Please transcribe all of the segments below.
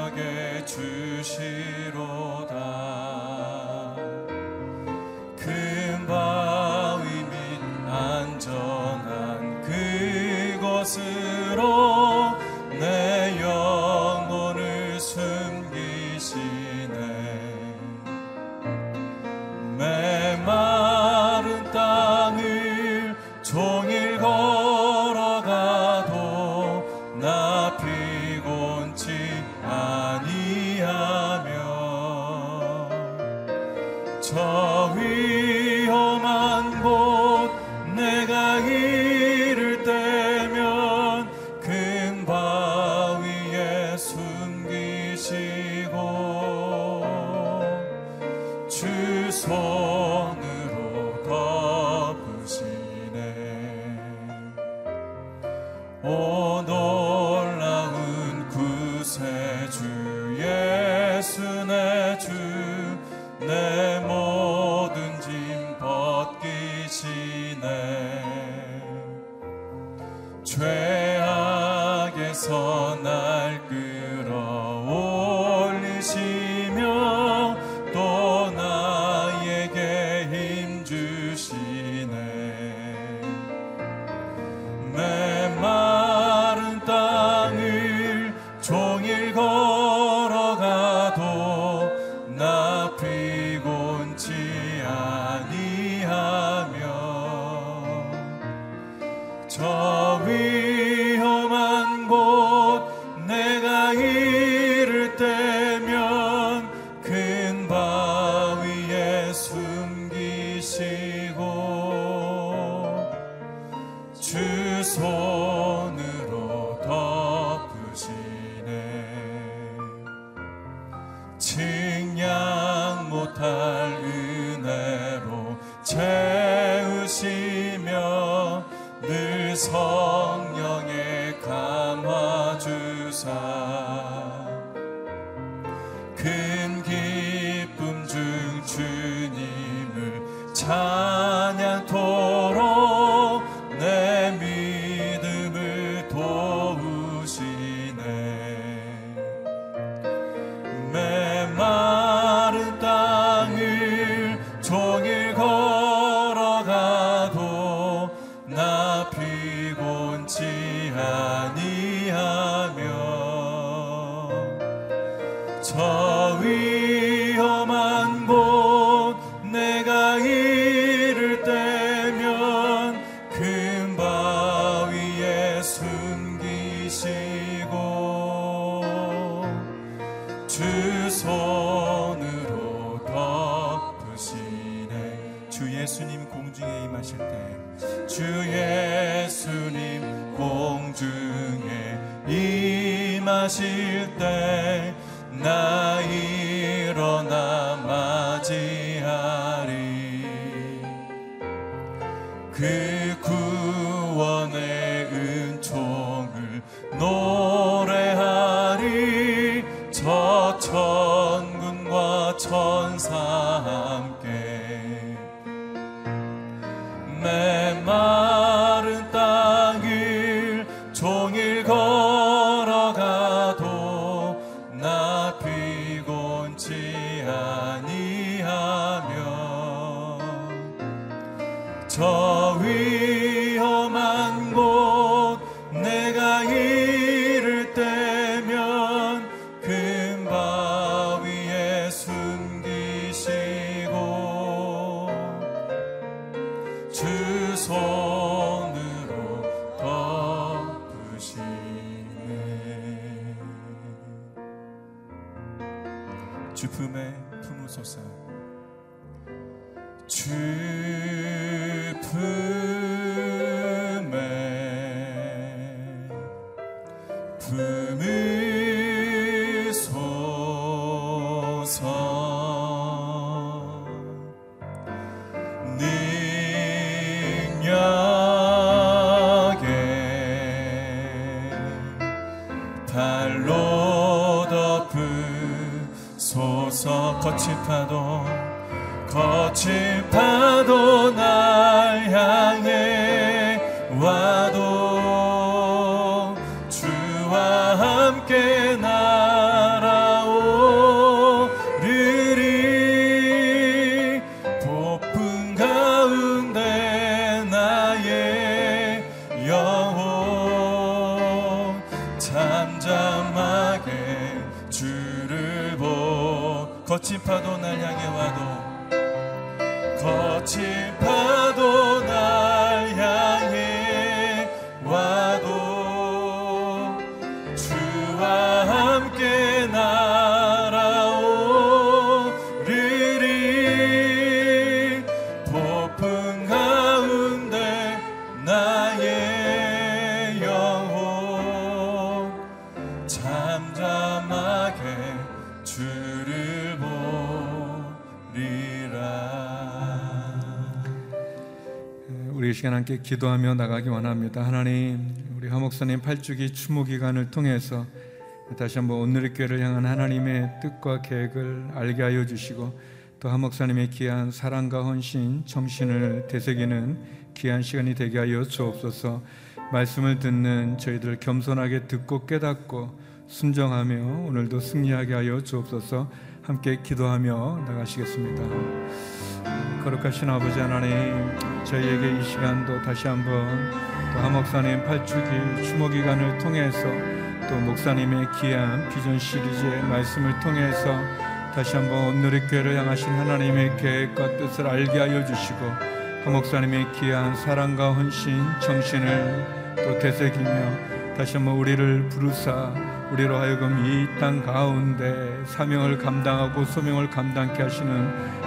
자비하게 주시로다. 큰 바위 및 안전한 그곳으로 내 영혼을 숨기시네. 메마른 땅을 종일 걸어가도 나 피곤치 아니하며 저 위험한 곳 내가 이를 때면 큰 바위에 숨기시고 주 손으로 덮으시네. 오 놀라운 구세주 예수 내 주, 내 모든 짐 벗기시네. 죄악에서 날 끌어올리시며 또 나에게 힘 주시네. 메마른 땅을 종일 걸어가도 나 피곤치 아니하며 저 위험한 곳 내가 이를 때면 큰 바위에 숨기시고 주 손으로 덮으시네. 측량 못할 은혜로 채우시며 늘 성령에 감화주사 큰 기쁨 중 주님을 찬양토록 내 믿음을 도우시네. 메마른 땅을 종일 걸어가도 나 피곤치 아니하며 저 위험한 곳 내가 이를 때면 큰 바위에 숨기시고 주 손으로 덮으시네. 주 예수님 공중에 임하실 때, 주 예수님 공중에 임하실 때 나 일어나 맞이하리. 그 구원의 은총을 노래하리. 저 천군과 천사 함께 메마른 땅을 종일 걸어가도 나 피곤치 아니하며 저 위험한 곳 내가 이를 때면 큰 바위에 숨기시고 주 손으로 덮으시네. 주 품에 품으소서. 주 품에 품으소서. 발로 덮으소서. 거친 파도 날 향해 와도 주와 함께 날아 거친 파도 날 향해 와도, 거친 파도 날 향해 와도 주와 함께 날아오르리. 폭풍 가운데 나의 영혼 잠잠하게 주를 우리 시간 함께 기도하며 나가기 원합니다. 하나님, 우리 하목사님 8주기 추모 기간을 통해서 다시 한번 오늘의 교회를 향한 하나님의 뜻과 계획을 알게 하여 주시고, 또 하목사님의 귀한 사랑과 헌신, 정신을 되새기는 귀한 시간이 되게 하여 주옵소서. 말씀을 듣는 저희들을 겸손하게 듣고 깨닫고 순정하며 오늘도 승리하게 하여 주옵소서. 함께 기도하며 나가시겠습니다. 거룩하신 아버지 하나님, 저희에게 이 시간도 다시 한번, 또 하목사님 8주기 추모기간을 통해서, 또 목사님의 귀한 비전 시리즈의 말씀을 통해서 다시 한번 온누리 교회를 향하신 하나님의 계획과 뜻을 알게 하여 주시고, 하목사님의 귀한 사랑과 헌신, 정신을 또 되새기며 다시 한번 우리를 부르사 우리로 하여금 이 땅 가운데 사명을 감당하고 소명을 감당케 하시는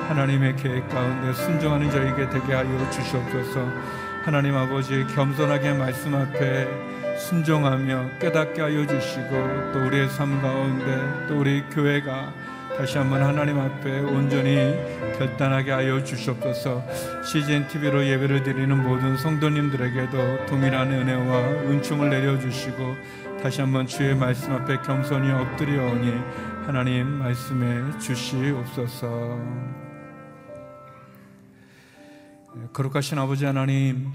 하나님의 계획 가운데 순종하는 저에게 되게 하여 주시옵소서. 하나님 아버지, 겸손하게 말씀 앞에 순종하며 깨닫게 하여 주시고, 또 우리의 삶 가운데, 또 우리 교회가 다시 한번 하나님 앞에 온전히 결단하게 하여 주시옵소서. CGN TV로 예배를 드리는 모든 성도님들에게도 동일한 은혜와 은총을 내려주시고, 다시 한번 주의 말씀 앞에 겸손히 엎드려오니 하나님 말씀해 주시옵소서. 거룩하신 아버지 하나님,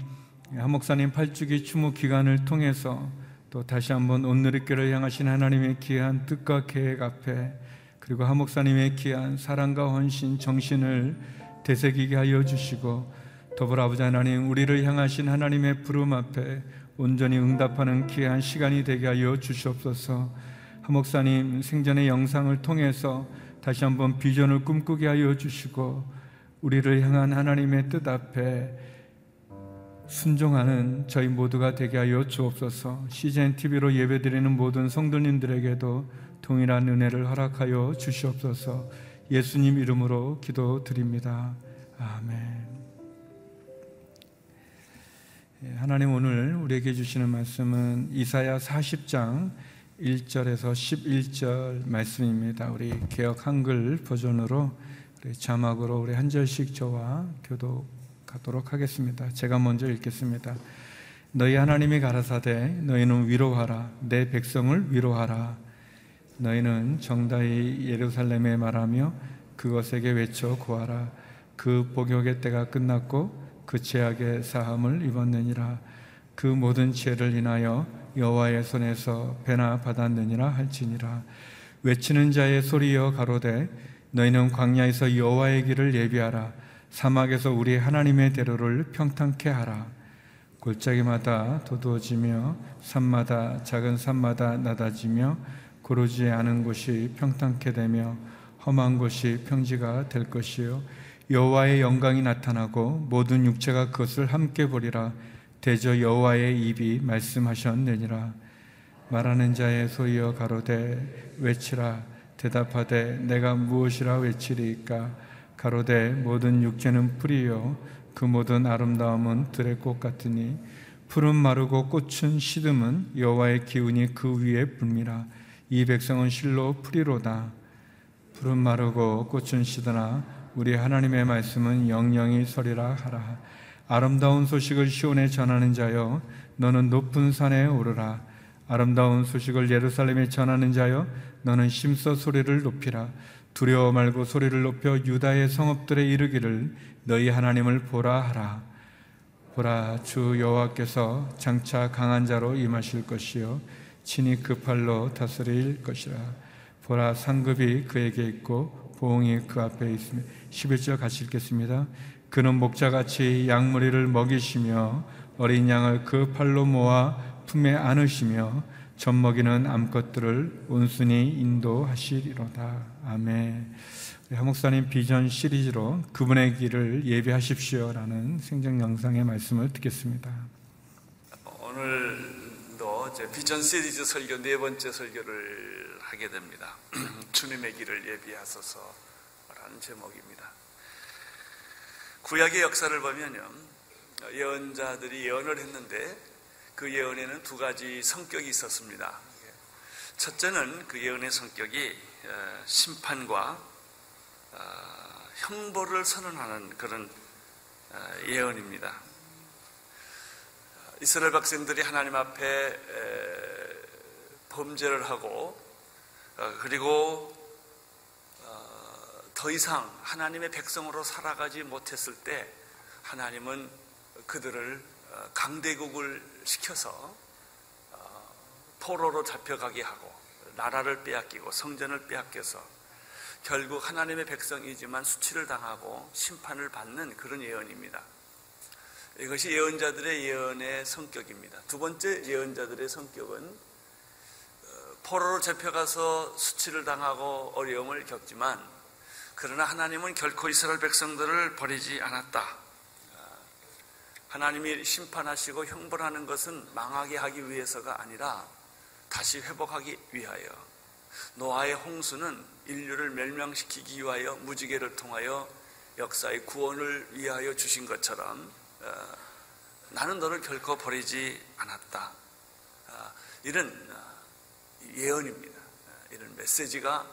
하목사님 8주기 추모 기간을 통해서 또 다시 한번 온누리 교회를 향하신 하나님의 귀한 뜻과 계획 앞에, 그리고 하목사님의 귀한 사랑과 헌신, 정신을 되새기게 하여 주시고, 더불어 아버지 하나님, 우리를 향하신 하나님의 부름 앞에 온전히 응답하는 귀한 시간이 되게 하여 주시옵소서. 하목사님 생전의 영상을 통해서 다시 한번 비전을 꿈꾸게 하여 주시고, 우리를 향한 하나님의 뜻 앞에 순종하는 저희 모두가 되게 하여 주옵소서. CGN TV로 예배드리는 모든 성도님들에게도 동일한 은혜를 허락하여 주시옵소서. 예수님 이름으로 기도드립니다. 아멘. 하나님, 오늘 우리에게 주시는 말씀은 이사야 40장 1절에서 11절 말씀입니다. 우리 개역 한글 버전으로, 우리 자막으로 우리 한 절씩 저와 교독하도록 하겠습니다. 제가 먼저 읽겠습니다. 너희 하나님이 가라사대 너희는 위로하라, 내 백성을 위로하라. 너희는 정다히 예루살렘에 말하며 그것에게 외쳐 고하라. 그 복역의 때가 끝났고 그 죄악의 사함을 입었느니라. 그 모든 죄를 인하여 여호와의 손에서 배나 받았느니라 할지니라. 외치는 자의 소리여 가로되 너희는 광야에서 여호와의 길을 예비하라. 사막에서 우리 하나님의 대로를 평탄케 하라. 골짜기마다 도두어지며 산마다 작은 산마다 나다지며 고르지 않은 곳이 평탄케 되며 험한 곳이 평지가 될 것이요, 여호와의 영광이 나타나고 모든 육체가 그것을 함께 보리라. 대저 여호와의 입이 말씀하셨느니라. 말하는 자의 소리여 가로되 외치라. 대답하되 내가 무엇이라 외치리까? 가로되 모든 육체는 풀이요 그 모든 아름다움은 들의 꽃 같으니 풀은 마르고 꽃은 시듬은 여호와의 기운이 그 위에 붐이라. 이 백성은 실로 풀이로다. 풀은 마르고 꽃은 시드나 우리 하나님의 말씀은 영영이 서리라 하라. 아름다운 소식을 시온에 전하는 자여 너는 높은 산에 오르라. 아름다운 소식을 예루살렘에 전하는 자여 너는 심써 소리를 높이라. 두려워 말고 소리를 높여 유다의 성읍들에 이르기를 너희 하나님을 보라 하라. 보라, 주 여호와께서 장차 강한 자로 임하실 것이요 친히 그 팔로 다스릴 것이라. 보라, 상급이 그에게 있고 보응이 그 앞에 있으며. 11절 같이 읽겠습니다. 그는 목자같이 양무리를 먹이시며 어린 양을 그 팔로 모아 품에 안으시며 젖먹이는 암컷들을 온순히 인도하시리로다. 아멘. 한 목사님 비전 시리즈로 그분의 길을 예비하십시오라는 생전 영상의 말씀을 듣겠습니다. 오늘도 제 비전 시리즈 설교 네 번째 설교를 하게 됩니다. 주님의 길을 예비하소서라는 제목입니다. 구약의 역사를 보면요, 예언자들이 예언을 했는데 그 예언에는 두 가지 성격이 있었습니다. 첫째는 그 예언의 성격이 심판과 형벌을 선언하는 그런 예언입니다. 이스라엘 백성들이 하나님 앞에 범죄를 하고 그리고 더 이상 하나님의 백성으로 살아가지 못했을 때 하나님은 그들을 강대국을 시켜서 포로로 잡혀가게 하고 나라를 빼앗기고 성전을 빼앗겨서 결국 하나님의 백성이지만 수치를 당하고 심판을 받는 그런 예언입니다. 이것이 예언자들의 예언의 성격입니다. 두 번째 예언자들의 성격은 포로로 잡혀가서 수치를 당하고 어려움을 겪지만 그러나 하나님은 결코 이스라엘 백성들을 버리지 않았다. 하나님이 심판하시고 형벌하는 것은 망하게 하기 위해서가 아니라 다시 회복하기 위하여, 노아의 홍수는 인류를 멸망시키기 위하여 무지개를 통하여 역사의 구원을 위하여 주신 것처럼 나는 너를 결코 버리지 않았다. 이런 예언입니다. 이런 메시지가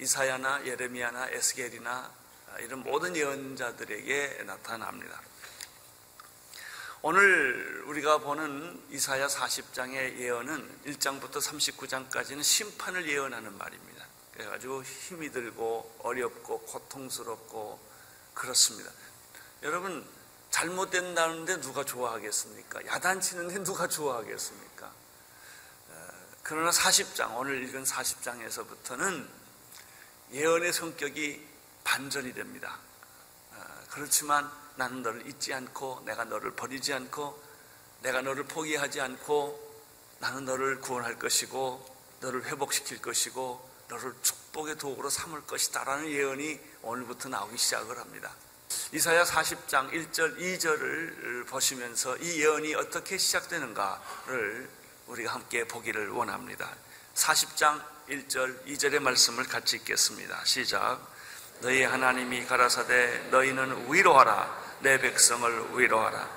이사야나 예레미야나 에스겔이나 이런 모든 예언자들에게 나타납니다. 오늘 우리가 보는 이사야 40장의 예언은 1장부터 39장까지는 심판을 예언하는 말입니다. 그래가지고 힘이 들고 어렵고 고통스럽고 그렇습니다. 여러분, 잘못된다는데 누가 좋아하겠습니까? 야단치는데 누가 좋아하겠습니까? 그러나 40장, 오늘 읽은 40장에서부터는 예언의 성격이 반전이 됩니다. 그렇지만 나는 너를 잊지 않고, 내가 너를 버리지 않고, 내가 너를 포기하지 않고, 나는 너를 구원할 것이고, 너를 회복시킬 것이고, 너를 축복의 도구로 삼을 것이다 라는 예언이 오늘부터 나오기 시작을 합니다. 이사야 40장 1절 2절을 보시면서 이 예언이 어떻게 시작되는가를 우리가 함께 보기를 원합니다. 40장 1절 2절의 말씀을 같이 읽겠습니다. 시작. 너희 하나님이 가라사대 너희는 위로하라, 내 백성을 위로하라.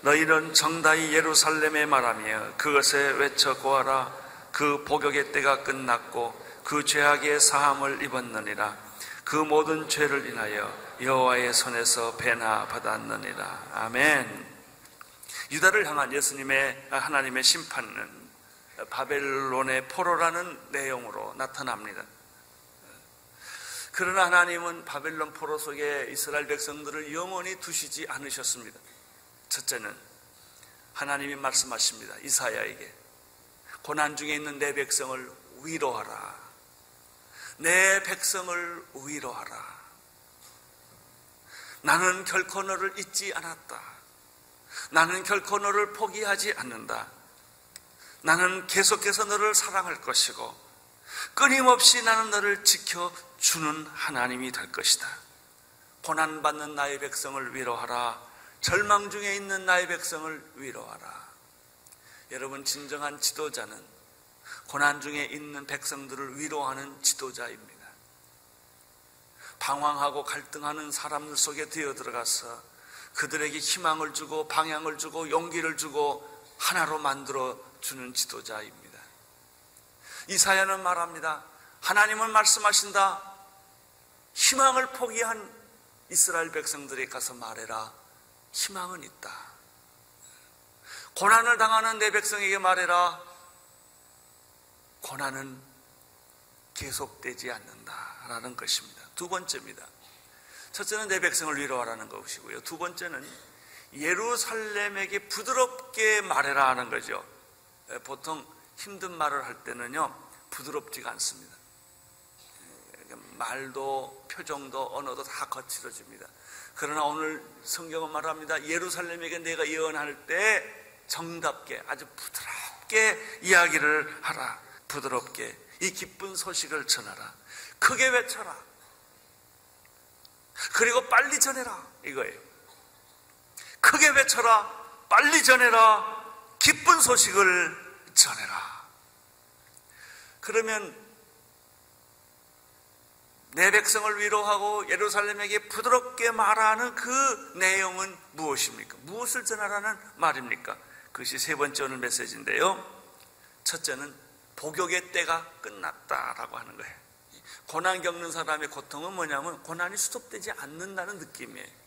너희는 정다이 예루살렘에 말하며 그것에 외쳐 고하라. 그 복역의 때가 끝났고 그 죄악의 사함을 입었느니라. 그 모든 죄를 인하여 여호와의 손에서 배나 받았느니라. 아멘. 유다를 향한 예수님의 하나님의 심판은 바벨론의 포로라는 내용으로 나타납니다. 그러나 하나님은 바벨론 포로 속에 이스라엘 백성들을 영원히 두시지 않으셨습니다. 첫째는 하나님이 말씀하십니다. 이사야에게 고난 중에 있는 내 백성을 위로하라. 내 백성을 위로하라. 나는 결코 너를 잊지 않았다. 나는 결코 너를 포기하지 않는다. 나는 계속해서 너를 사랑할 것이고 끊임없이 나는 너를 지켜주는 하나님이 될 것이다. 고난받는 나의 백성을 위로하라. 절망 중에 있는 나의 백성을 위로하라. 여러분, 진정한 지도자는 고난 중에 있는 백성들을 위로하는 지도자입니다. 방황하고 갈등하는 사람들 속에 뛰어들어가서 그들에게 희망을 주고 방향을 주고 용기를 주고 하나로 만들어주는 지도자입니다. 이사야는 말합니다. 하나님은 말씀하신다. 희망을 포기한 이스라엘 백성들이 가서 말해라. 희망은 있다. 고난을 당하는 내 백성에게 말해라. 고난은 계속되지 않는다라는 것입니다. 두 번째입니다. 첫째는 내 백성을 위로하라는 것이고요, 두 번째는 예루살렘에게 부드럽게 말해라 하는 거죠. 보통 힘든 말을 할 때는요, 부드럽지가 않습니다. 말도 표정도 언어도 다 거칠어집니다. 그러나 오늘 성경은 말합니다. 예루살렘에게 내가 예언할 때 정답게 아주 부드럽게 이야기를 하라. 부드럽게 이 기쁜 소식을 전하라. 크게 외쳐라. 그리고 빨리 전해라 이거예요. 크게 외쳐라, 빨리 전해라, 기쁜 소식을 전해라. 그러면 내 백성을 위로하고 예루살렘에게 부드럽게 말하는 그 내용은 무엇입니까? 무엇을 전하라는 말입니까? 그것이 세 번째 오늘 메시지인데요, 첫째는 복역의 때가 끝났다라고 하는 거예요. 고난 겪는 사람의 고통은 뭐냐면 고난이 수습되지 않는다는 느낌이에요.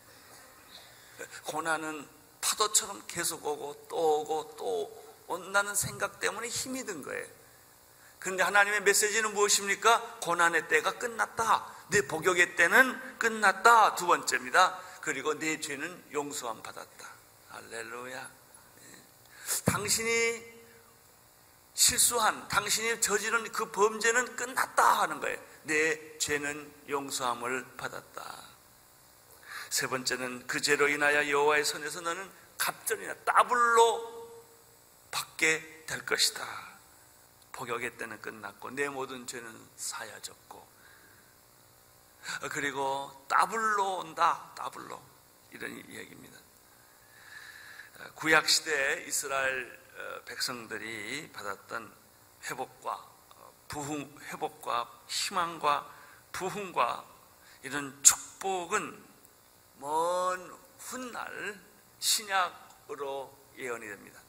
고난은 파도처럼 계속 오고 또 오고 또 온다는 생각 때문에 힘이 든 거예요. 그런데 하나님의 메시지는 무엇입니까? 고난의 때가 끝났다, 내 복역의 때는 끝났다. 두 번째입니다. 그리고 내 죄는 용서함 받았다. 할렐루야. 당신이 실수한, 당신이 저지른 그 범죄는 끝났다 하는 거예요. 내 죄는 용서함을 받았다. 세 번째는 그 죄로 인하여 여호와의 손에서 너는 갑절이나 따블로 받게 될 것이다. 복역의 때는 끝났고 내 모든 죄는 사여졌고, 그리고 따블로 온다, 따블로, 이런 이야기입니다. 구약시대에 이스라엘 백성들이 받았던 회복과 희망과 부흥과 이런 축복은 먼 훗날 신약으로 예언이 됩니다.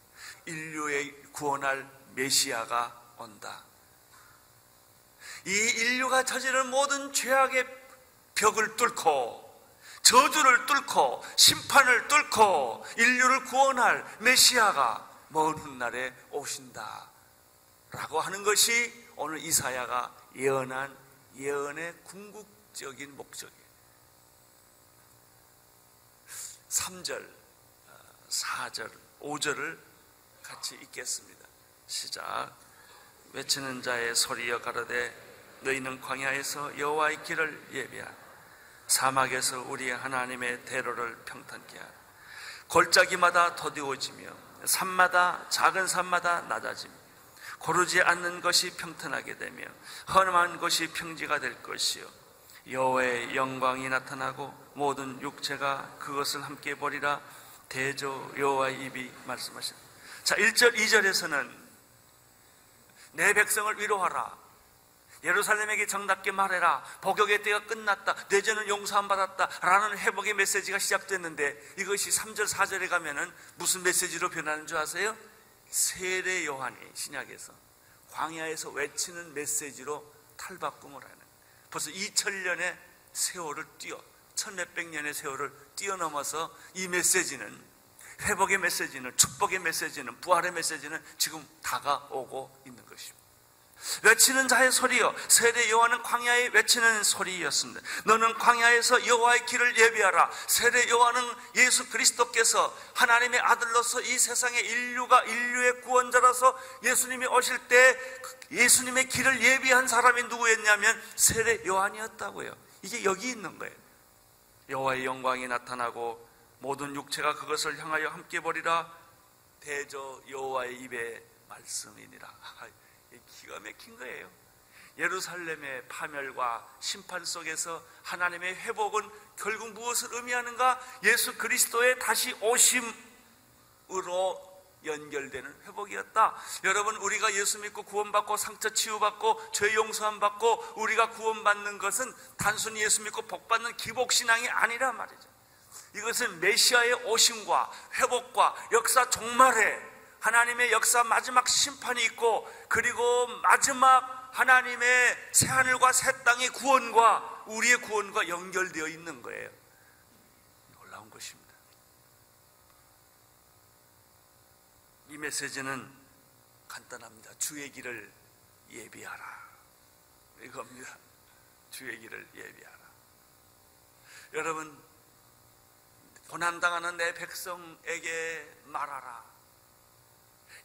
인류의 구원할 메시아가 온다. 이 인류가 저지른 모든 죄악의 벽을 뚫고 저주를 뚫고 심판을 뚫고 인류를 구원할 메시아가 먼 훗날에 오신다 라고 하는 것이 오늘 이사야가 예언한 예언의 궁극적인 목적이에요. 3절, 4절, 5절을 같이 읽겠습니다. 시작. 외치는 자의 소리여 가로되 너희는 광야에서 여호와의 길을 예비하라, 사막에서 우리의 하나님의 대로를 평탄케 하라. 골짜기마다 더디워지며 산마다, 작은 산마다 낮아지며 고르지 않는 것이 평탄하게 되며 험한 것이 평지가 될 것이요, 여호와의 영광이 나타나고 모든 육체가 그것을 함께 보리라. 대저 여호와의 입이 말씀하신다. 자, 1절 2절에서는 내 백성을 위로하라, 예루살렘에게 정답게 말해라, 복역의 때가 끝났다, 내 죄는 용서함 받았다 라는 회복의 메시지가 시작됐는데, 이것이 3절 4절에 가면은 무슨 메시지로 변하는 줄 아세요? 세례 요한이 신약에서 광야에서 외치는 메시지로 탈바꿈을 하는, 벌써 2000년의 세월을 뛰어, 천몇백 년의 세월을 뛰어넘어서 이 메시지는, 회복의 메시지는, 축복의 메시지는, 부활의 메시지는 지금 다가오고 있는 것입니다. 외치는 자의 소리여, 세례 요한은 광야에 외치는 소리였습니다. 너는 광야에서 여호와의 길을 예비하라. 세례 요한은 예수 그리스도께서 하나님의 아들로서 이 세상의 인류의 구원자라서 예수님이 오실 때 예수님의 길을 예비한 사람이 누구였냐면 세례 요한이었다고요. 이게 여기 있는 거예요. 여호와의 영광이 나타나고 모든 육체가 그것을 향하여 함께 보리라. 대저 여호와의 입의 말씀이니라. 기가 막힌 거예요. 예루살렘의 파멸과 심판 속에서 하나님의 회복은 결국 무엇을 의미하는가? 예수 그리스도의 다시 오심으로 연결되는 회복이었다. 여러분, 우리가 예수 믿고 구원받고 상처 치유받고 죄 용서함 받고 우리가 구원받는 것은 단순히 예수 믿고 복받는 기복신앙이 아니라 말이죠. 이것은 메시아의 오심과 회복과 역사 종말에 하나님의 역사 마지막 심판이 있고, 그리고 마지막 하나님의 새하늘과 새 땅의 구원과 우리의 구원과 연결되어 있는 거예요. 놀라운 것입니다. 이 메시지는 간단합니다. 주의 길을 예비하라, 이겁니다. 주의 길을 예비하라. 여러분, 고난당하는 내 백성에게 말하라,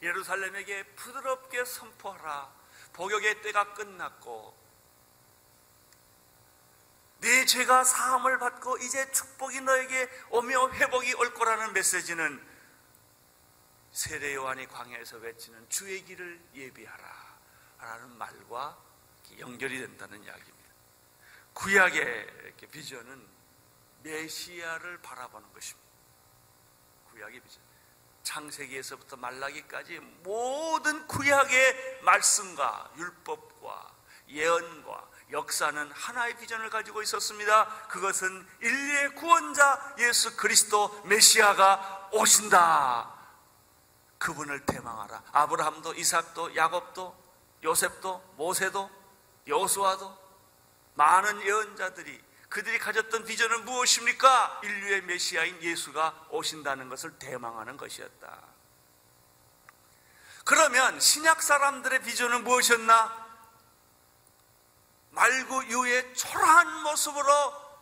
예루살렘에게 부드럽게 선포하라, 복역의 때가 끝났고 네 죄가 사함을 받고 이제 축복이 너에게 오며 회복이 올 거라는 메시지는 세례 요한이 광야에서 외치는 주의 길을 예비하라 라는 말과 연결이 된다는 이야기입니다. 구약의 비전은 메시아를 바라보는 것입니다. 구약의 비전. 창세기에서부터 말라기까지 모든 구약의 말씀과 율법과 예언과 역사는 하나의 비전을 가지고 있었습니다. 그것은 인류의 구원자 예수 그리스도 메시아가 오신다. 그분을 대망하라. 아브라함도 이삭도 야곱도 요셉도 모세도 여호수아도 많은 예언자들이 그들이 가졌던 비전은 무엇입니까? 인류의 메시아인 예수가 오신다는 것을 대망하는 것이었다. 그러면 신약 사람들의 비전은 무엇이었나? 말구 유의 초라한 모습으로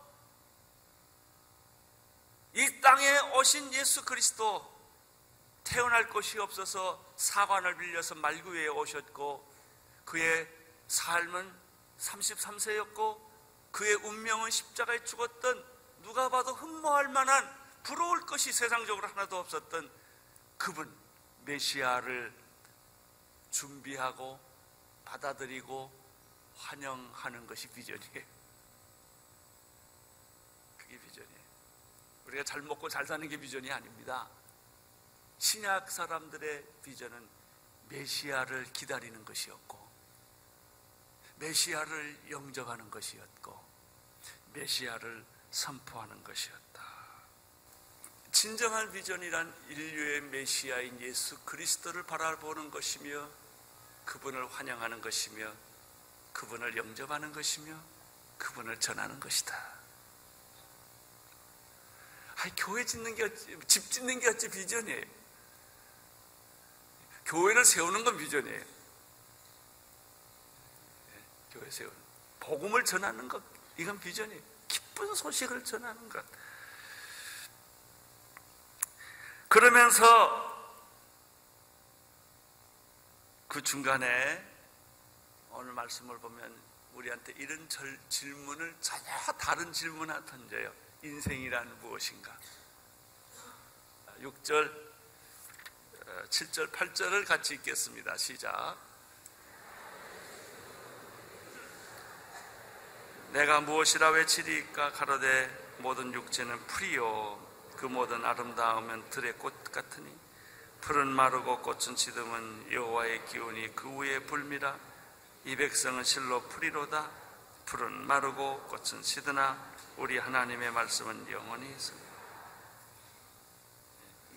이 땅에 오신 예수 그리스도, 태어날 곳이 없어서 사관을 빌려서 말구유에 오셨고, 그의 삶은 33세였고 그의 운명은 십자가에 죽었던, 누가 봐도 흠모할 만한, 부러울 것이 세상적으로 하나도 없었던 그분 메시아를 준비하고 받아들이고 환영하는 것이 비전이에요. 그게 비전이에요. 우리가 잘 먹고 잘 사는 게 비전이 아닙니다. 신약 사람들의 비전은 메시아를 기다리는 것이었고, 메시아를 영접하는 것이었고, 메시아를 선포하는 것이었다. 진정한 비전이란 인류의 메시아인 예수 그리스도를 바라보는 것이며, 그분을 환영하는 것이며, 그분을 영접하는 것이며, 그분을 전하는 것이다. 아니, 교회 짓는 게 어찌, 집 짓는 게 어찌 비전이에요? 교회를 세우는 건 비전이에요. 교회 세우는, 복음을 전하는 것, 이건 비전이에요. 기쁜 소식을 전하는 것. 그러면서 그 중간에 오늘 말씀을 보면 우리한테 이런 질문을, 전혀 다른 질문을 던져요. 인생이란 무엇인가? 6절, 7절, 8절을 같이 읽겠습니다. 시작. 내가 무엇이라 외치리까? 가로되 모든 육체는 풀이요 그 모든 아름다움은 들의 꽃 같으니 풀은 마르고 꽃은 지듬은 여호와의 기운이 그 위에 불미라. 이 백성은 실로 풀이로다. 풀은 마르고 꽃은 지드나 우리 하나님의 말씀은 영원히 있습니다.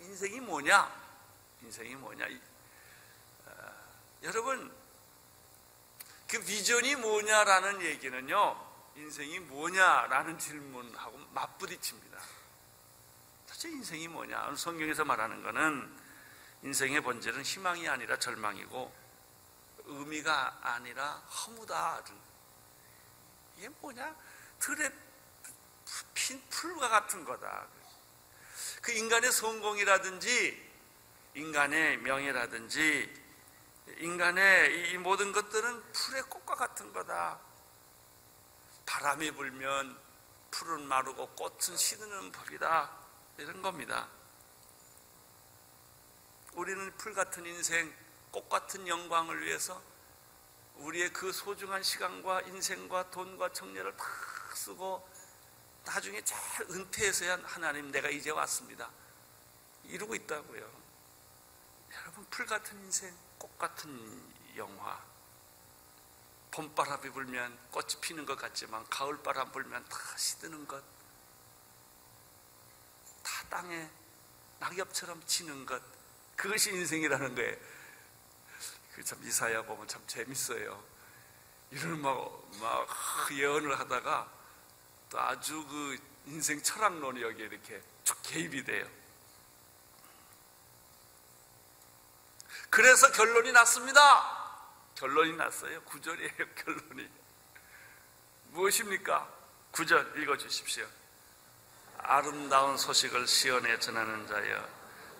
인생이 뭐냐? 인생이 뭐냐? 여러분, 그 비전이 뭐냐라는 얘기는요, 인생이 뭐냐라는 질문하고 맞부딪힙니다. 도대체 인생이 뭐냐? 성경에서 말하는 것은 인생의 본질은 희망이 아니라 절망이고 의미가 아니라 허무다. 이게 뭐냐? 들의 핀 풀과 같은 거다. 그 인간의 성공이라든지 인간의 명예라든지 인간의 이 모든 것들은 풀의 꽃과 같은 거다. 바람이 불면 풀은 마르고 꽃은 시드는 법이다. 이런 겁니다. 우리는 풀 같은 인생, 꽃 같은 영광을 위해서 우리의 그 소중한 시간과 인생과 돈과 정열을 다 쓰고 나중에 잘 은퇴해서야 하나님 내가 이제 왔습니다 이러고 있다고요. 여러분, 풀 같은 인생, 꽃 같은 영화, 봄바람이 불면 꽃이 피는 것 같지만 가을바람 불면 다 시드는 것, 다 땅에 낙엽처럼 지는 것, 그것이 인생이라는 거예요. 그 참 이사야 보면 참 재밌어요. 이런 막 예언을 하다가 또 아주 그 인생 철학론이 여기에 이렇게 쭉 개입이 돼요. 그래서 결론이 났습니다. 결론이 났어요. 9절이에요. 결론이 무엇입니까? 9절 읽어주십시오. 아름다운 소식을 시온에 전하는 자여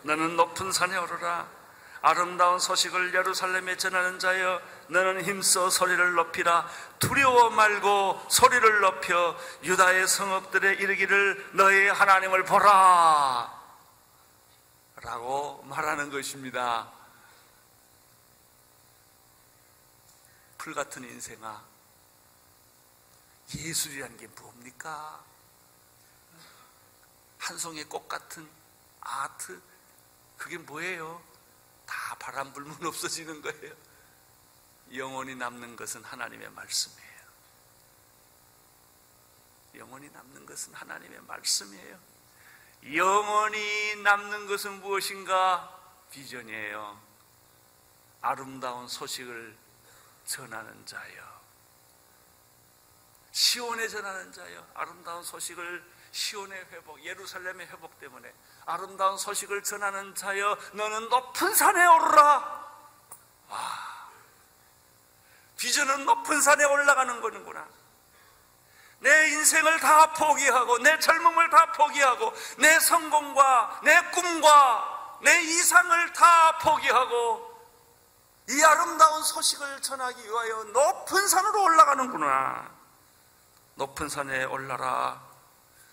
너는 높은 산에 오르라. 아름다운 소식을 예루살렘에 전하는 자여 너는 힘써 소리를 높이라. 두려워 말고 소리를 높여 유다의 성읍들에 이르기를 너의 하나님을 보라 라고 말하는 것입니다. 풀같은 인생아, 예술이란 게 뭡니까? 한 송이 꽃 같은 아트, 그게 뭐예요? 다 바람 불면 없어지는 거예요. 영원히 남는 것은 하나님의 말씀이에요. 영원히 남는 것은 하나님의 말씀이에요. 영원히 남는 것은 무엇인가? 비전이에요. 아름다운 소식을 전하는 자요, 시온에 전하는 자요. 아름다운 소식을, 시온의 회복, 예루살렘의 회복 때문에 아름다운 소식을 전하는 자여, 너는 높은 산에 오르라. 와, 비전은 높은 산에 올라가는 거는구나. 내 인생을 다 포기하고, 내 젊음을 다 포기하고, 내 성공과 내 꿈과 내 이상을 다 포기하고 이 아름다운 소식을 전하기 위하여 높은 산으로 올라가는구나. 높은 산에 올라라.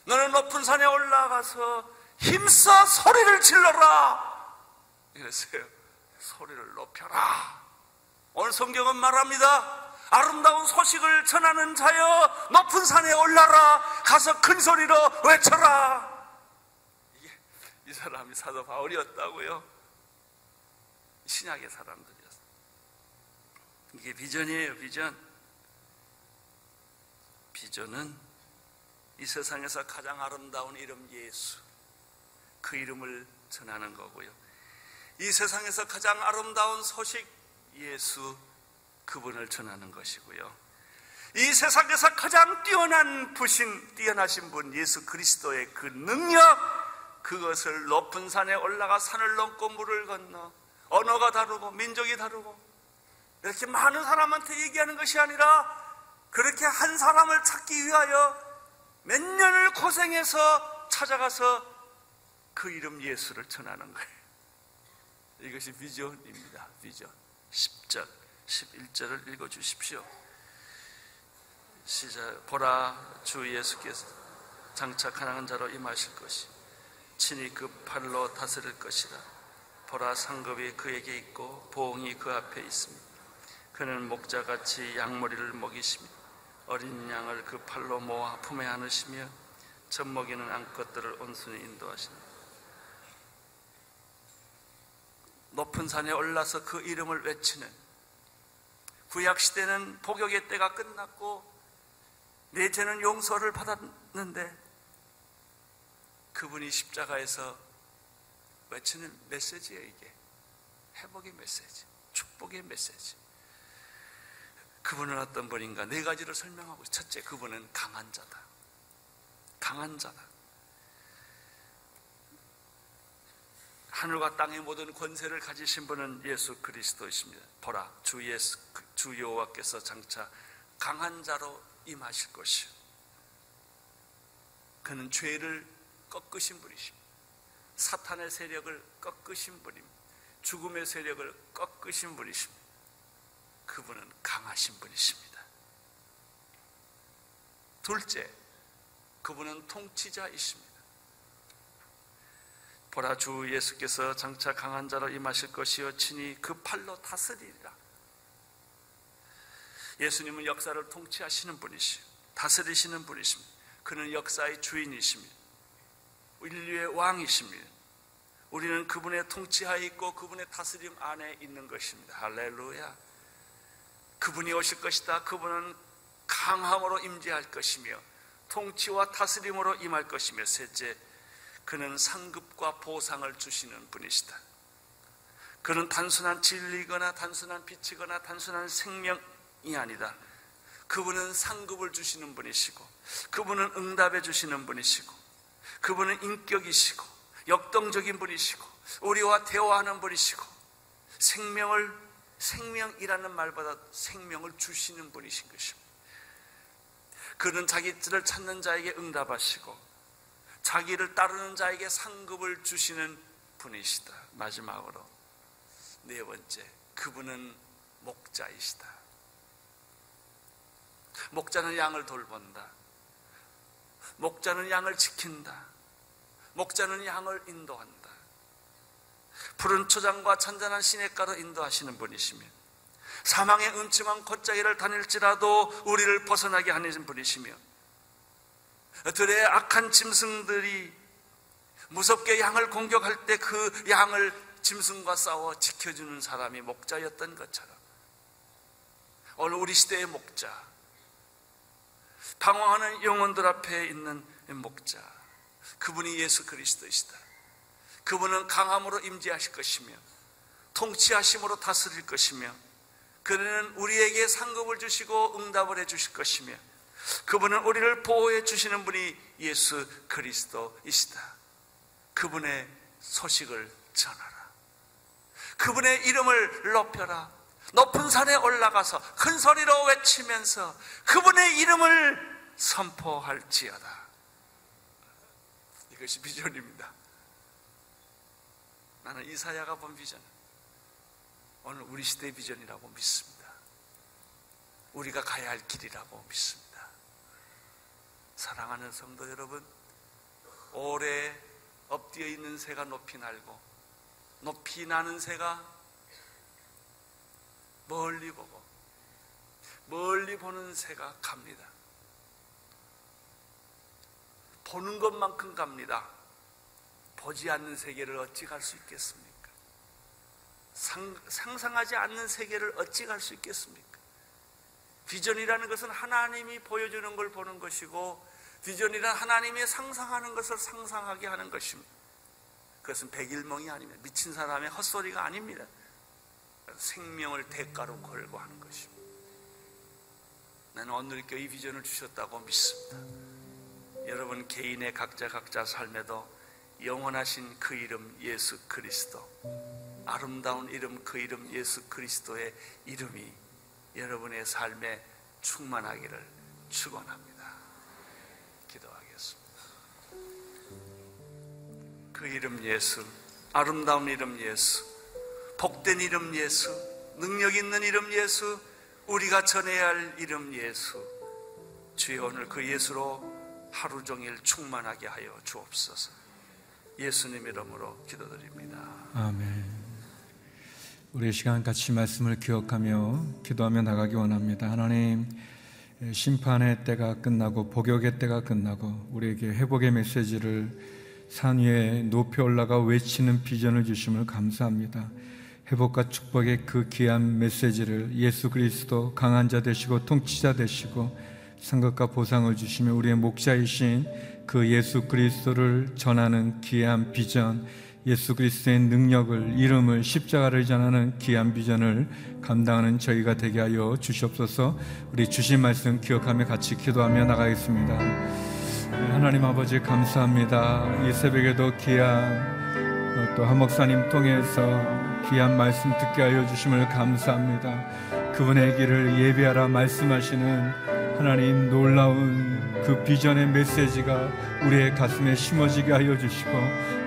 너는 높은 산에 올라가서 힘써 소리를 질러라. 이랬어요. 소리를 높여라. 오늘 성경은 말합니다. 아름다운 소식을 전하는 자여, 높은 산에 올라라. 가서 큰 소리로 외쳐라. 이게 이 사람이 사도 바울이었다고요. 신약의 사람들이었어요. 이게 비전이에요. 비전. 비전은 이 세상에서 가장 아름다운 이름 예수, 그 이름을 전하는 거고요. 이 세상에서 가장 아름다운 소식 예수, 그분을 전하는 것이고요. 이 세상에서 가장 뛰어나신 분 예수 그리스도의 그 능력, 그것을 높은 산에 올라가 산을 넘고 물을 건너, 언어가 다르고 민족이 다르고 이렇게 많은 사람한테 얘기하는 것이 아니라, 그렇게 한 사람을 찾기 위하여 몇 년을 고생해서 찾아가서 그 이름 예수를 전하는 거예요. 이것이 비전입니다. 비전. 10절, 11절을 읽어주십시오. 시작. 보라, 주 예수께서 장착하는 자로 임하실 것이, 친히 그 팔로 다스릴 것이라. 보라, 상급이 그에게 있고 보응이 그 앞에 있습니다. 그는 목자같이 양머리를 먹이십니다. 어린 양을 그 팔로 모아 품에 안으시며 젖먹이는 암컷들을 온순히 인도하시는. 높은 산에 올라서 그 이름을 외치는. 구약시대는 복역의 때가 끝났고 내 죄는 용서를 받았는데, 그분이 십자가에서 외치는 메시지예요. 이게 회복의 메시지, 축복의 메시지. 그분은 어떤 분인가? 네 가지를 설명하고 있어요. 첫째, 그분은 강한 자다. 강한 자다. 하늘과 땅의 모든 권세를 가지신 분은 예수 그리스도이십니다. 보라, 주 여호와께서 장차 강한 자로 임하실 것이요. 그는 죄를 꺾으신 분이십니다. 사탄의 세력을 꺾으신 분입니다. 죽음의 세력을 꺾으신 분이십니다. 그분은 강하신 분이십니다. 둘째, 그분은 통치자이십니다. 보라, 주 예수께서 장차 강한 자로 임하실 것이요, 친히 그 팔로 다스리리라. 예수님은 역사를 통치하시는 분이시요, 다스리시는 분이십니다. 그는 역사의 주인이십니다. 인류의 왕이십니다. 우리는 그분의 통치하에 있고 그분의 다스림 안에 있는 것입니다. 할렐루야. 그분이 오실 것이다. 그분은 강함으로 임재할 것이며 통치와 다스림으로 임할 것이며, 셋째, 그는 상급과 보상을 주시는 분이시다. 그는 단순한 진리거나 단순한 빛이거나 단순한 생명이 아니다. 그분은 상급을 주시는 분이시고, 그분은 응답해 주시는 분이시고, 그분은 인격이시고 역동적인 분이시고 우리와 대화하는 분이시고, 생명이라는 말보다 생명을 주시는 분이신 것입니다. 그는 자기를 찾는 자에게 응답하시고 자기를 따르는 자에게 상급을 주시는 분이시다. 마지막으로 네 번째, 그분은 목자이시다. 목자는 양을 돌본다. 목자는 양을 지킨다. 목자는 양을 인도한다. 푸른 초장과 잔잔한 시냇가로 인도하시는 분이시며, 사망의 음침한 골짜기를 다닐지라도 우리를 벗어나게 하시는 분이시며, 들의 악한 짐승들이 무섭게 양을 공격할 때 그 양을 짐승과 싸워 지켜주는 사람이 목자였던 것처럼 오늘 우리 시대의 목자, 방황하는 영혼들 앞에 있는 목자, 그분이 예수 그리스도이시다. 그분은 강함으로 임재하실 것이며 통치하심으로 다스릴 것이며 그는 우리에게 상급을 주시고 응답을 해 주실 것이며 그분은 우리를 보호해 주시는 분이 예수 그리스도이시다. 그분의 소식을 전하라. 그분의 이름을 높여라. 높은 산에 올라가서 큰 소리로 외치면서 그분의 이름을 선포할지어다. 이것이 비전입니다. 나는 이사야가 본 비전, 오늘 우리 시대의 비전이라고 믿습니다. 우리가 가야 할 길이라고 믿습니다. 사랑하는 성도 여러분, 오래 엎드려 있는 새가 높이 날고 높이 나는 새가 멀리 보고 멀리 보는 새가 갑니다. 보는 것만큼 갑니다. 보지 않는 세계를 어찌 갈 수 있겠습니까? 상상하지 않는 세계를 어찌 갈 수 있겠습니까? 비전이라는 것은 하나님이 보여주는 걸 보는 것이고 비전이란 하나님이 상상하는 것을 상상하게 하는 것입니다. 그것은 백일몽이 아닙니다. 미친 사람의 헛소리가 아닙니다. 생명을 대가로 걸고 하는 것입니다. 나는 오늘께 이 비전을 주셨다고 믿습니다. 여러분 개인의 각자 삶에도 영원하신 그 이름 예수 그리스도, 아름다운 이름 그 이름 예수 그리스도의 이름이 여러분의 삶에 충만하기를 축원합니다. 기도하겠습니다. 그 이름 예수, 아름다운 이름 예수, 복된 이름 예수, 능력 있는 이름 예수, 우리가 전해야 할 이름 예수, 주여 오늘 그 예수로 하루 종일 충만하게 하여 주옵소서. 예수님 이름으로 기도드립니다. 아멘. 우리 시간 같이 말씀을 기억하며 기도하며 나가기 원합니다. 하나님, 심판의 때가 끝나고 복역의 때가 끝나고 우리에게 회복의 메시지를 산 위에 높이 올라가 외치는 비전을 주심을 감사합니다. 회복과 축복의 그 귀한 메시지를 예수 그리스도 강한 자 되시고 통치자 되시고 상급과 보상을 주시며 우리의 목자이신 그 예수 그리스도를 전하는 귀한 비전, 예수 그리스도의 능력을, 이름을, 십자가를 전하는 귀한 비전을 감당하는 저희가 되게 하여 주시옵소서. 우리 주신 말씀 기억하며 같이 기도하며 나가겠습니다. 하나님 아버지 감사합니다. 이 새벽에도 귀한 또 한 목사님 통해서 귀한 말씀 듣게 하여 주심을 감사합니다. 그분의 길을 예비하라 말씀하시는 하나님 놀라운 그 비전의 메시지가 우리의 가슴에 심어지게 하여 주시고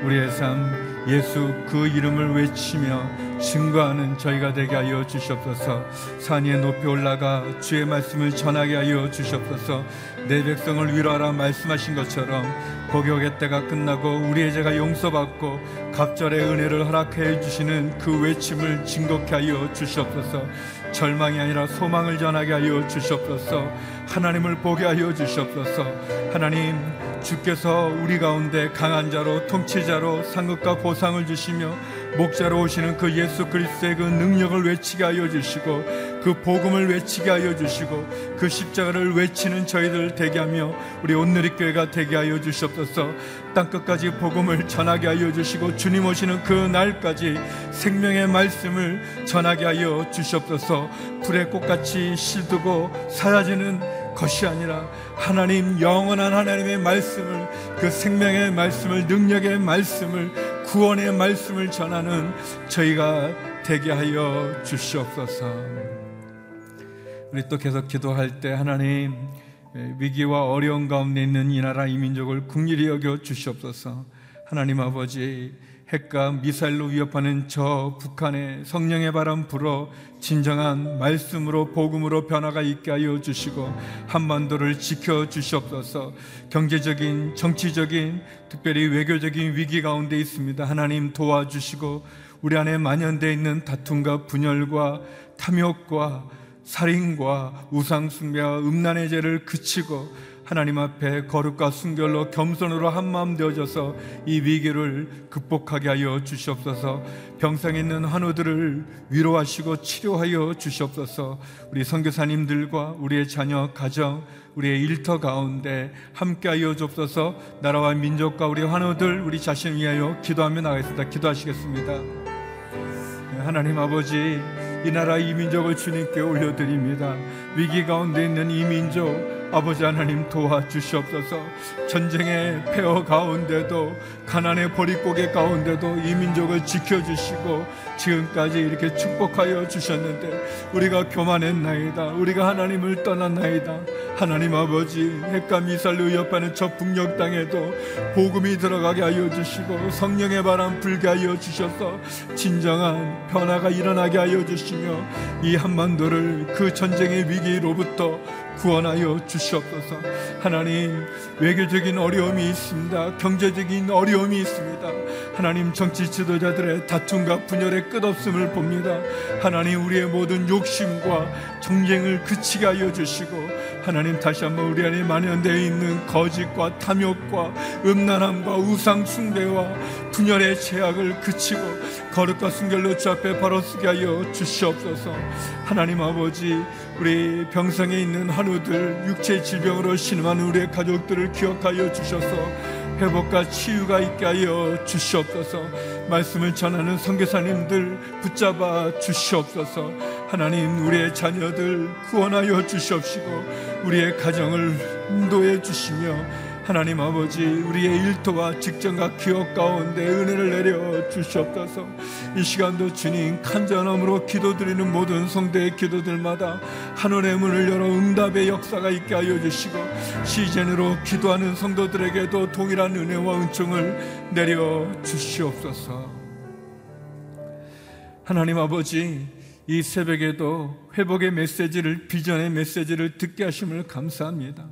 우리의 삶 예수 그 이름을 외치며 증거하는 저희가 되게 하여 주시옵소서. 산 위에 높이 올라가 주의 말씀을 전하게 하여 주시옵소서. 내 백성을 위로하라 말씀하신 것처럼 복역의 때가 끝나고 우리의 죄가 용서받고 갑절의 은혜를 허락해 주시는 그 외침을 증거케 하여 주시옵소서. 절망이 아니라 소망을 전하게 하여 주시옵소서. 하나님을 보게 하여 주시옵소서. 하나님, 주께서 우리 가운데 강한 자로 통치자로 상급과 보상을 주시며 목자로 오시는 그 예수 그리스도의 그 능력을 외치게 하여 주시고 그 복음을 외치게 하여 주시고 그 십자가를 외치는 저희들 되게 하며 우리 온누리교회가 되게 하여 주시옵소서. 땅끝까지 복음을 전하게 하여 주시고 주님 오시는 그 날까지 생명의 말씀을 전하게 하여 주시옵소서. 불의 꽃같이 시들고 사라지는 것이 아니라 하나님, 영원한 하나님의 말씀을, 그 생명의 말씀을, 능력의 말씀을, 구원의 말씀을 전하는 저희가 되게 하여 주시옵소서. 우리 또 계속 기도할 때 하나님, 위기와 어려운 가운데 있는 이 나라 이 민족을 긍휼히 여겨 주시옵소서. 하나님 아버지, 핵과 미사일로 위협하는 저 북한의 성령의 바람 불어 진정한 말씀으로 복음으로 변화가 있게 하여 주시고 한반도를 지켜주시옵소서. 경제적인, 정치적인, 특별히 외교적인 위기 가운데 있습니다. 하나님 도와주시고 우리 안에 만연되어 있는 다툼과 분열과 탐욕과 살인과 우상숭배와 음란의 죄를 그치고 하나님 앞에 거룩과 순결로 겸손으로 한마음 되어져서 이 위기를 극복하게 하여 주시옵소서. 병상에 있는 환우들을 위로하시고 치료하여 주시옵소서. 우리 선교사님들과 우리의 자녀, 가정, 우리의 일터 가운데 함께하여 주옵소서. 나라와 민족과 우리 환우들, 우리 자신을 위하여 기도하며 나가겠습니다. 기도하시겠습니다. 하나님 아버지, 이 나라 이 민족을 주님께 올려드립니다. 위기 가운데 있는 이 민족 아버지 하나님 도와주시옵소서. 전쟁의 폐허 가운데도, 가난의 보릿고개 가운데도 이 민족을 지켜주시고 지금까지 이렇게 축복하여 주셨는데 우리가 교만했나이다, 우리가 하나님을 떠났나이다. 하나님 아버지, 핵과 미사일로 위협하는 저 북녘 땅에도 복음이 들어가게 하여 주시고 성령의 바람 불게 하여 주셔서 진정한 변화가 일어나게 하여 주시며 이 한반도를 그 전쟁의 위기로부터 구원하여 주시옵소서. 하나님, 외교적인 어려움이 있습니다. 경제적인 어려움이 있습니다. 하나님, 정치 지도자들의 다툼과 분열의 끝없음을 봅니다. 하나님, 우리의 모든 욕심과 정쟁을 그치게 하여 주시고 하나님, 다시 한번 우리 안에 만연되어 있는 거짓과 탐욕과 음란함과 우상 숭배와 분열의 죄악을 그치고 거룩과 순결로 주 앞에 바로 서게 하여 주시옵소서. 하나님 아버지, 우리 병상에 있는 환우들, 육체 질병으로 신음하는 우리의 가족들을 기억하여 주셔서 회복과 치유가 있게 하여 주시옵소서. 말씀을 전하는 선교사님들 붙잡아 주시옵소서. 하나님, 우리의 자녀들 구원하여 주시옵시고 우리의 가정을 인도해 주시며 하나님 아버지, 우리의 일터와 직장과 기업 가운데 은혜를 내려 주시옵소서. 이 시간도 주님, 간절함으로 기도드리는 모든 성대의 기도들마다 하늘의 문을 열어 응답의 역사가 있게 하여 주시고 시즌으로 기도하는 성도들에게도 동일한 은혜와 은총을 내려 주시옵소서. 하나님 아버지, 이 새벽에도 회복의 메시지를, 비전의 메시지를 듣게 하심을 감사합니다.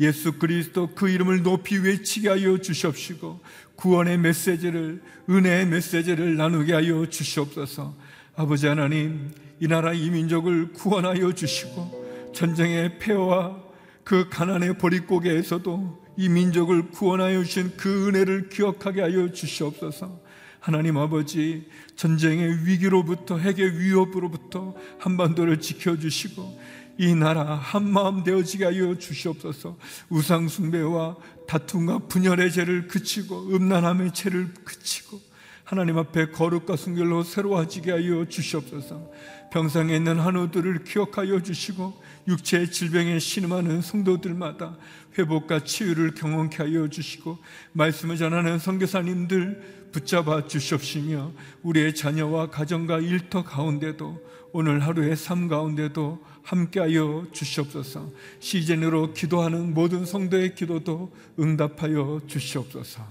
예수 그리스도 그 이름을 높이 외치게 하여 주시옵시고 구원의 메시지를, 은혜의 메시지를 나누게 하여 주시옵소서. 아버지 하나님, 이 나라 이 민족을 구원하여 주시고 전쟁의 폐허와 그 가난의 보릿고개에서도 이 민족을 구원하여 주신 그 은혜를 기억하게 하여 주시옵소서. 하나님 아버지, 전쟁의 위기로부터, 핵의 위협으로부터 한반도를 지켜주시고 이 나라 한마음 되어지게 하여 주시옵소서. 우상 숭배와 다툼과 분열의 죄를 그치고 음란함의 죄를 그치고 하나님 앞에 거룩과 순결로 새로워지게 하여 주시옵소서. 병상에 있는 환우들을 기억하여 주시고 육체의 질병에 신음하는 성도들마다 회복과 치유를 경험케 하여 주시고 말씀을 전하는 선교사님들 붙잡아 주시옵시며 우리의 자녀와 가정과 일터 가운데도, 오늘 하루의 삶 가운데도 함께하여 주시옵소서. 시즌으로 기도하는 모든 성도의 기도도 응답하여 주시옵소서.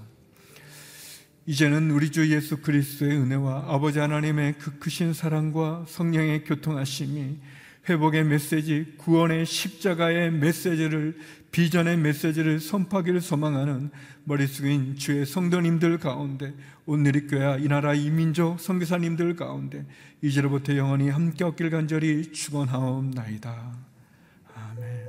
이제는 우리 주 예수 그리스도의 은혜와 아버지 하나님의 그 크신 사랑과 성령의 교통하심이 회복의 메시지, 구원의 십자가의 메시지를, 비전의 메시지를 선포하기를 소망하는 머리 숙인 주의 성도님들 가운데, 온누리교회 이 나라 이민족 선교사님들 가운데 이제로부터 영원히 함께 얻길 간절히 축원하옵나이다. 아멘.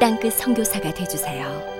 땅끝 선교사가 되어주세요.